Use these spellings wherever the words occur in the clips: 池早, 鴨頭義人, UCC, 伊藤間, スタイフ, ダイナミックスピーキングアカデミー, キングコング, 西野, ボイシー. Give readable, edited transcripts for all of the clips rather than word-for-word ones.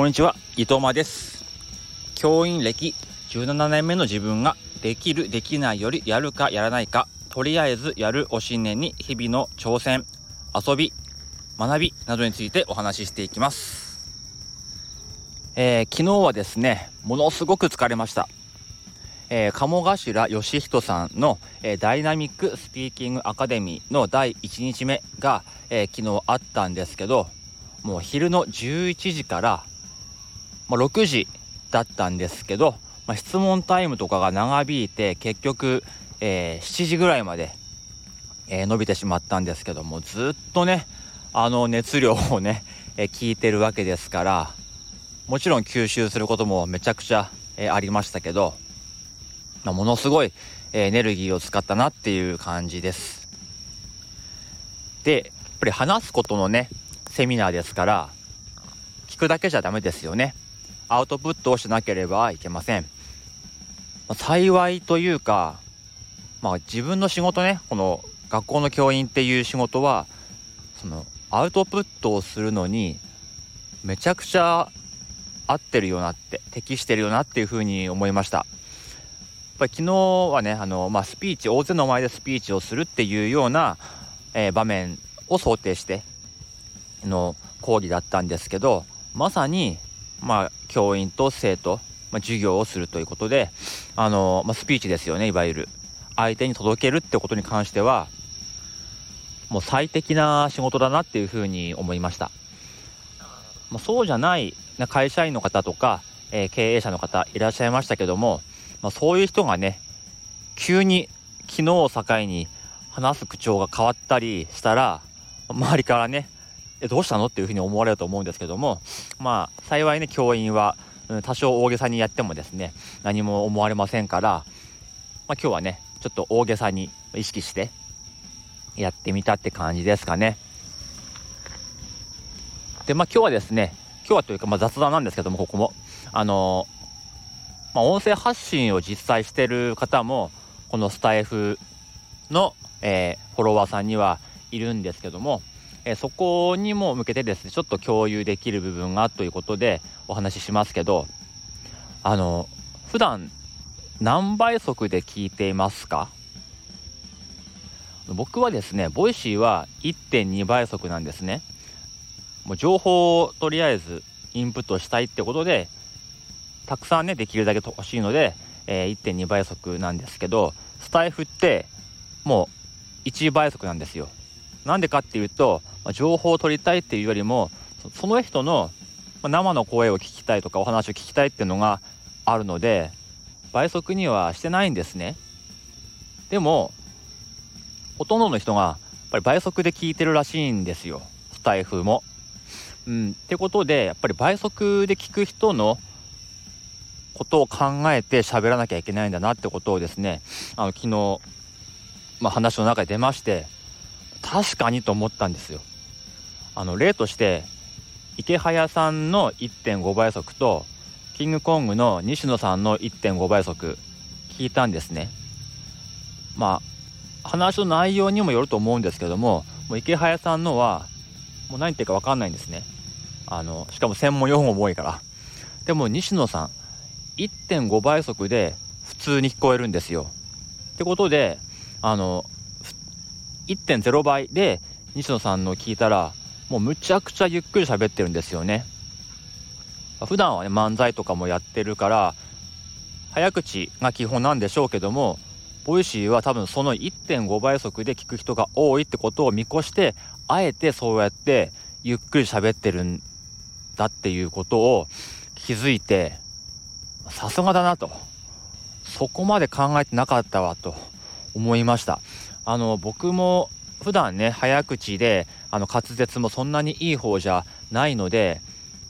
こんにちは、伊藤間です。教員歴17年目の自分ができるできないよりやるかやらないか、とりあえずやるを信念に日々の挑戦、遊び、学びなどについてお話ししていきます。昨日はですね、ものすごく疲れました。鴨頭義人さんの、ダイナミックスピーキングアカデミーの第1日目が、昨日あったんですけど、もう昼の11時から6時だったんですけど、質問タイムとかが長引いて結局、7時ぐらいまで、伸びてしまったんですけども、ずっとね熱量をね、聞いてるわけですから、もちろん吸収することもめちゃくちゃ、ありましたけど、ものすごいエネルギーを使ったなっていう感じです。で、やっぱり話すことのねセミナーですから、聞くだけじゃダメですよね。アウトプットをしなければいけません。幸いというか、自分の仕事ね、この学校の教員っていう仕事は、そのアウトプットをするのにめちゃくちゃ合ってるよなって、適してるよなっていうふうに思いました。やっぱり昨日はね、スピーチ、大勢の前でスピーチをするっていうような、場面を想定しての講義だったんですけど、まさに、教員と生徒、授業をするということで、スピーチですよね、いわゆる相手に届けるってことに関してはもう最適な仕事だなっていうふうに思いました。そうじゃない会社員の方とか、経営者の方いらっしゃいましたけども、そういう人がね、急に昨日を境に話す口調が変わったりしたら、周りからね、どうしたのっていうふうに思われると思うんですけども、幸いね、教員は多少大げさにやってもですね、何も思われませんから、今日はね、ちょっと大げさに意識してやってみたって感じですかね。で、今日はですね、今日はというか、雑談なんですけども、ここも音声発信を実際している方もこのスタイフの、フォロワーさんにはいるんですけども、そこにも向けてですね、ちょっと共有できる部分がということでお話ししますけど、普段何倍速で聞いていますか？僕はですね、ボイシーは 1.2 倍速なんですね。もう情報をとりあえずインプットしたいってことで、たくさんね、できるだけ欲しいので、1.2 倍速なんですけど、スタイフってもう1倍速なんですよ。なんでかっていうと、情報を取りたいっていうよりも、その人の生の声を聞きたいとか、お話を聞きたいっていうのがあるので、倍速にはしてないんですね。でもほとんどの人がやっぱり倍速で聞いてるらしいんですよ、スタイフも。ってことで、やっぱり倍速で聞く人のことを考えて喋らなきゃいけないんだなってことをですね、昨日、話の中で出まして、確かにと思ったんですよ。例として池早さんの 1.5 倍速とキングコングの西野さんの 1.5 倍速聞いたんですね。話の内容にもよると思うんですけども、池早さんのはもう何言ってるか分かんないんですね。しかも専門用語も多いから。でも西野さん1.5 倍速で普通に聞こえるんですよ。ってことで、1.0 倍で西野さんの聞いたら、もうむちゃくちゃゆっくり喋ってるんですよね。普段はね、漫才とかもやってるから早口が基本なんでしょうけども、ボイシーは多分その 1.5 倍速で聞く人が多いってことを見越して、あえてそうやってゆっくり喋ってるんだっていうことを気づいて、さすがだなと、そこまで考えてなかったわと思いました。僕も普段ね、早口で滑舌もそんなにいい方じゃないので、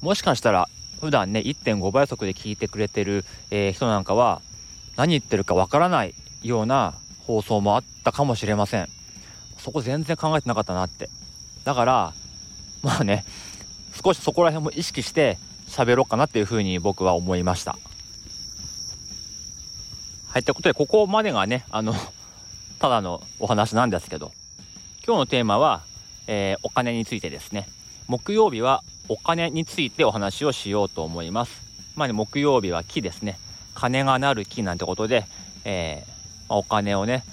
もしかしたら普段ね 1.5 倍速で聞いてくれてる、人なんかは何言ってるかわからないような放送もあったかもしれません。そこ全然考えてなかったなって。だから少しそこら辺も意識して喋ろうかなっていうふうに僕は思いました。はい、ということで、ここまでがね、ただのお話なんですけど、今日のテーマは、お金についてですね。木曜日はお金についてお話をしようと思います。木曜日は木ですね。金がなる木なんてことで、お金をね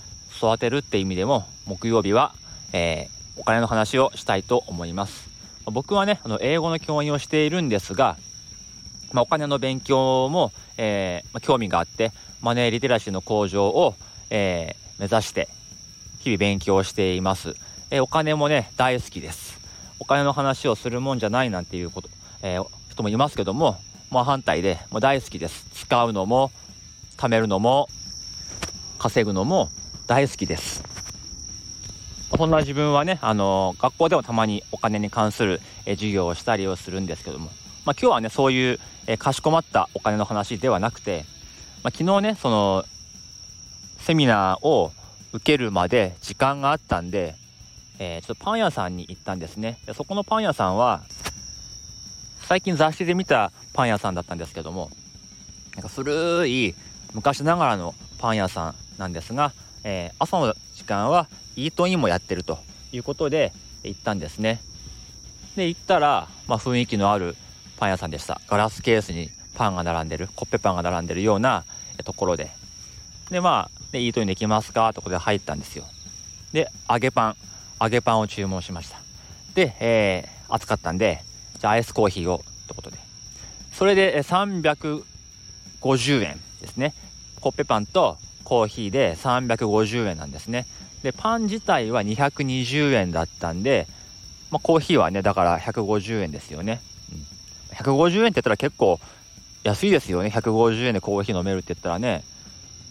育てるって意味でも木曜日は、お金の話をしたいと思います。僕はね英語の教員をしているんですが、お金の勉強も、興味があってマネーリテラシーの向上を、目指して日々勉強しています。お金もね大好きです。お金の話をするもんじゃないなんていうこと、人もいますけども、反対でもう大好きです。使うのも貯めるのも稼ぐのも大好きです。そんな自分はね学校でもたまにお金に関する、授業をしたりをするんですけども、今日はねそういう、かしこまったお金の話ではなくて、昨日ねそのセミナーを受けるまで時間があったんで、ちょっとパン屋さんに行ったんですね。でそこのパン屋さんは最近雑誌で見たパン屋さんだったんですけども、古い昔ながらのパン屋さんなんですが、朝の時間はイートインもやってるということで行ったんですね。で行ったら、雰囲気のあるパン屋さんでした。ガラスケースにパンが並んでる、コッペパンが並んでるようなところで、イートインできますかとこで入ったんですよ。で揚げパンを注文しました。で、暑かったんでじゃあアイスコーヒーをってことで、それで350円ですね。コッペパンとコーヒーで350円なんですね。でパン自体は220円だったんで、コーヒーはねだから150円ですよね。150円って言ったら結構安いですよね。150円でコーヒー飲めるって言ったらね。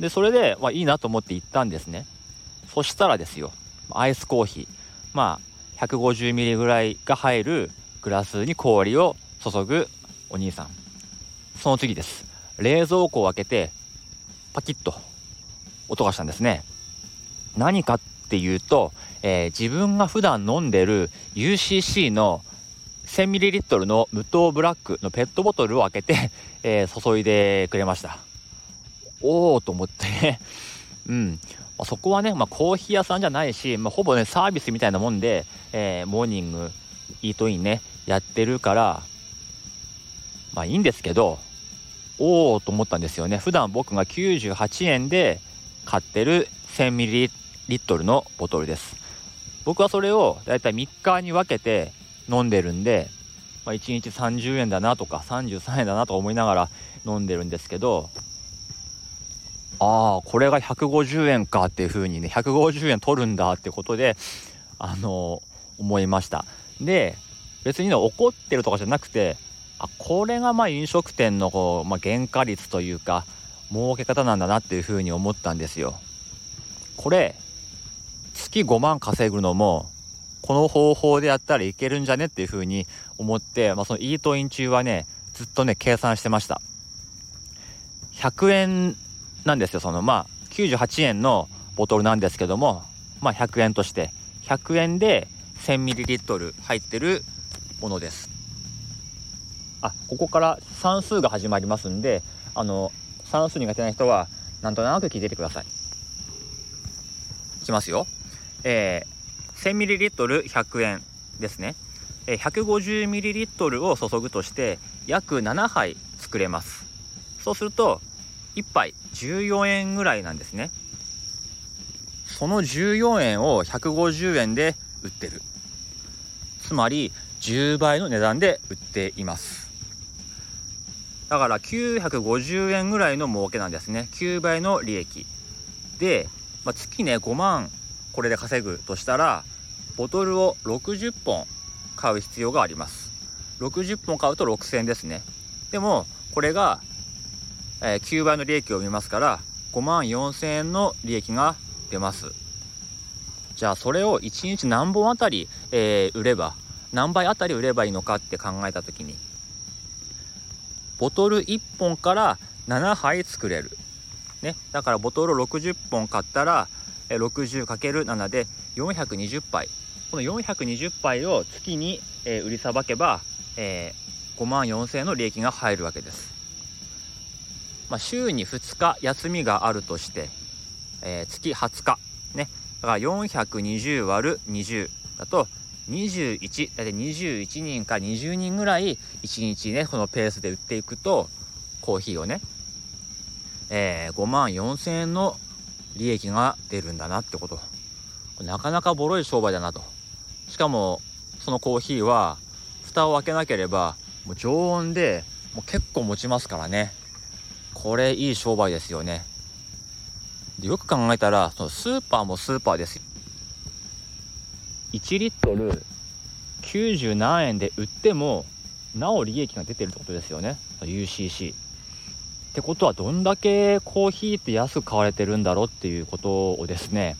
でそれで、いいなと思って行ったんですね。そしたらですよ、アイスコーヒー150ミリぐらいが入るグラスに氷を注ぐお兄さん、その次です。冷蔵庫を開けてパキッと音がしたんですね。何かっていうと、自分が普段飲んでる UCC の 1000ml の無糖ブラックのペットボトルを開けて、注いでくれました。おーと思ってねそこはね、コーヒー屋さんじゃないし、ほぼねサービスみたいなもんで、モーニングイートインねやってるからいいんですけど、おーと思ったんですよね。普段僕が98円で買ってる 1000ml のボトルです。僕はそれをだいたい3日に分けて飲んでるんで、1日30円だなとか33円だなと思いながら飲んでるんですけど、これが150円かっていう風にね、150円取るんだってことで思いました。で別に怒ってるとかじゃなくて、これが飲食店の原価率というか儲け方なんだなっていう風に思ったんですよ。これ月5万稼ぐのもこの方法でやったらいけるんじゃねっていう風に思って、そのイートイン中はねずっとね計算してました。100円なんですよ。98円のボトルなんですけども、100円として100円で 1000ml 入ってるものです。ここから算数が始まりますんで、算数苦手な人はなんとなく聞いててください。いきますよ。1000ml100 円ですね。150ml を注ぐとして約7杯作れます。そうすると1杯14円ぐらいなんですね。その14円を150円で売ってる。つまり10倍の値段で売っています。だから950円ぐらいの儲けなんですね。9倍の利益で、月ね5万これで稼ぐとしたらボトルを60本買う必要があります。60本買うと6000円ですね。でもこれが9倍の利益を見ますから5万4000円の利益が出ます。じゃあそれを1日何本あたり、売れば何倍あたり売ればいいのかって考えたときに、ボトル1本から7杯作れる、だからボトルを60本買ったら 60×7 で420杯、この420杯を月に、売りさばけば、5万4000円の利益が入るわけです。週に2日休みがあるとして、月20日ね、だから 420÷20 だと大体21人か20人ぐらい1日ねこのペースで売っていくと、コーヒーをね、5万4,000円の利益が出るんだなってこと。なかなかボロい商売だなと。しかもそのコーヒーは蓋を開けなければもう常温でもう結構持ちますからね。これいい商売ですよね。でよく考えたらそのスーパーもスーパーですよ。1リットル90何円で売ってもなお利益が出てるってことですよね、 UCC ってことは。どんだけコーヒーって安く買われてるんだろうっていうことをですね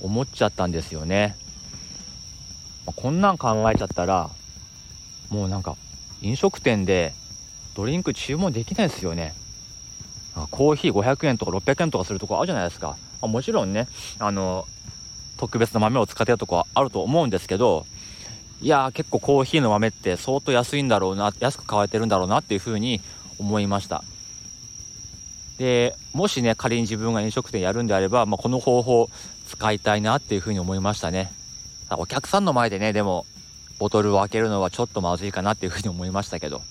思っちゃったんですよね。こんなん考えちゃったらもうなんか飲食店でドリンク注文できないですよね。コーヒー500円とか600円とかするとこあるじゃないですか。もちろんね特別な豆を使ってるとこはあると思うんですけど、いや結構コーヒーの豆って相当安いんだろうな、安く買われてるんだろうなっていうふうに思いました。でもしね仮に自分が飲食店やるんであれば、この方法使いたいなっていうふうに思いましたね。お客さんの前でねでもボトルを開けるのはちょっとまずいかなっていうふうに思いましたけど、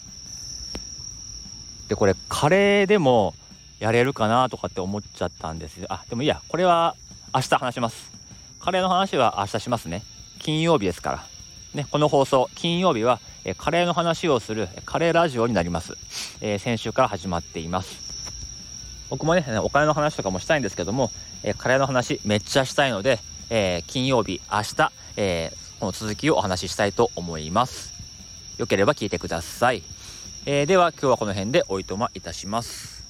でこれカレーでもやれるかなとかって思っちゃったんですよ。でもいいや、これは明日話します。カレーの話は明日しますね。金曜日ですからね。この放送金曜日はカレーの話をするカレーラジオになります、先週から始まっています。僕もねお金の話とかもしたいんですけども、カレーの話めっちゃしたいので、金曜日明日、この続きをお話ししたいと思います。よければ聞いてください。では今日はこの辺でおいとまいたします。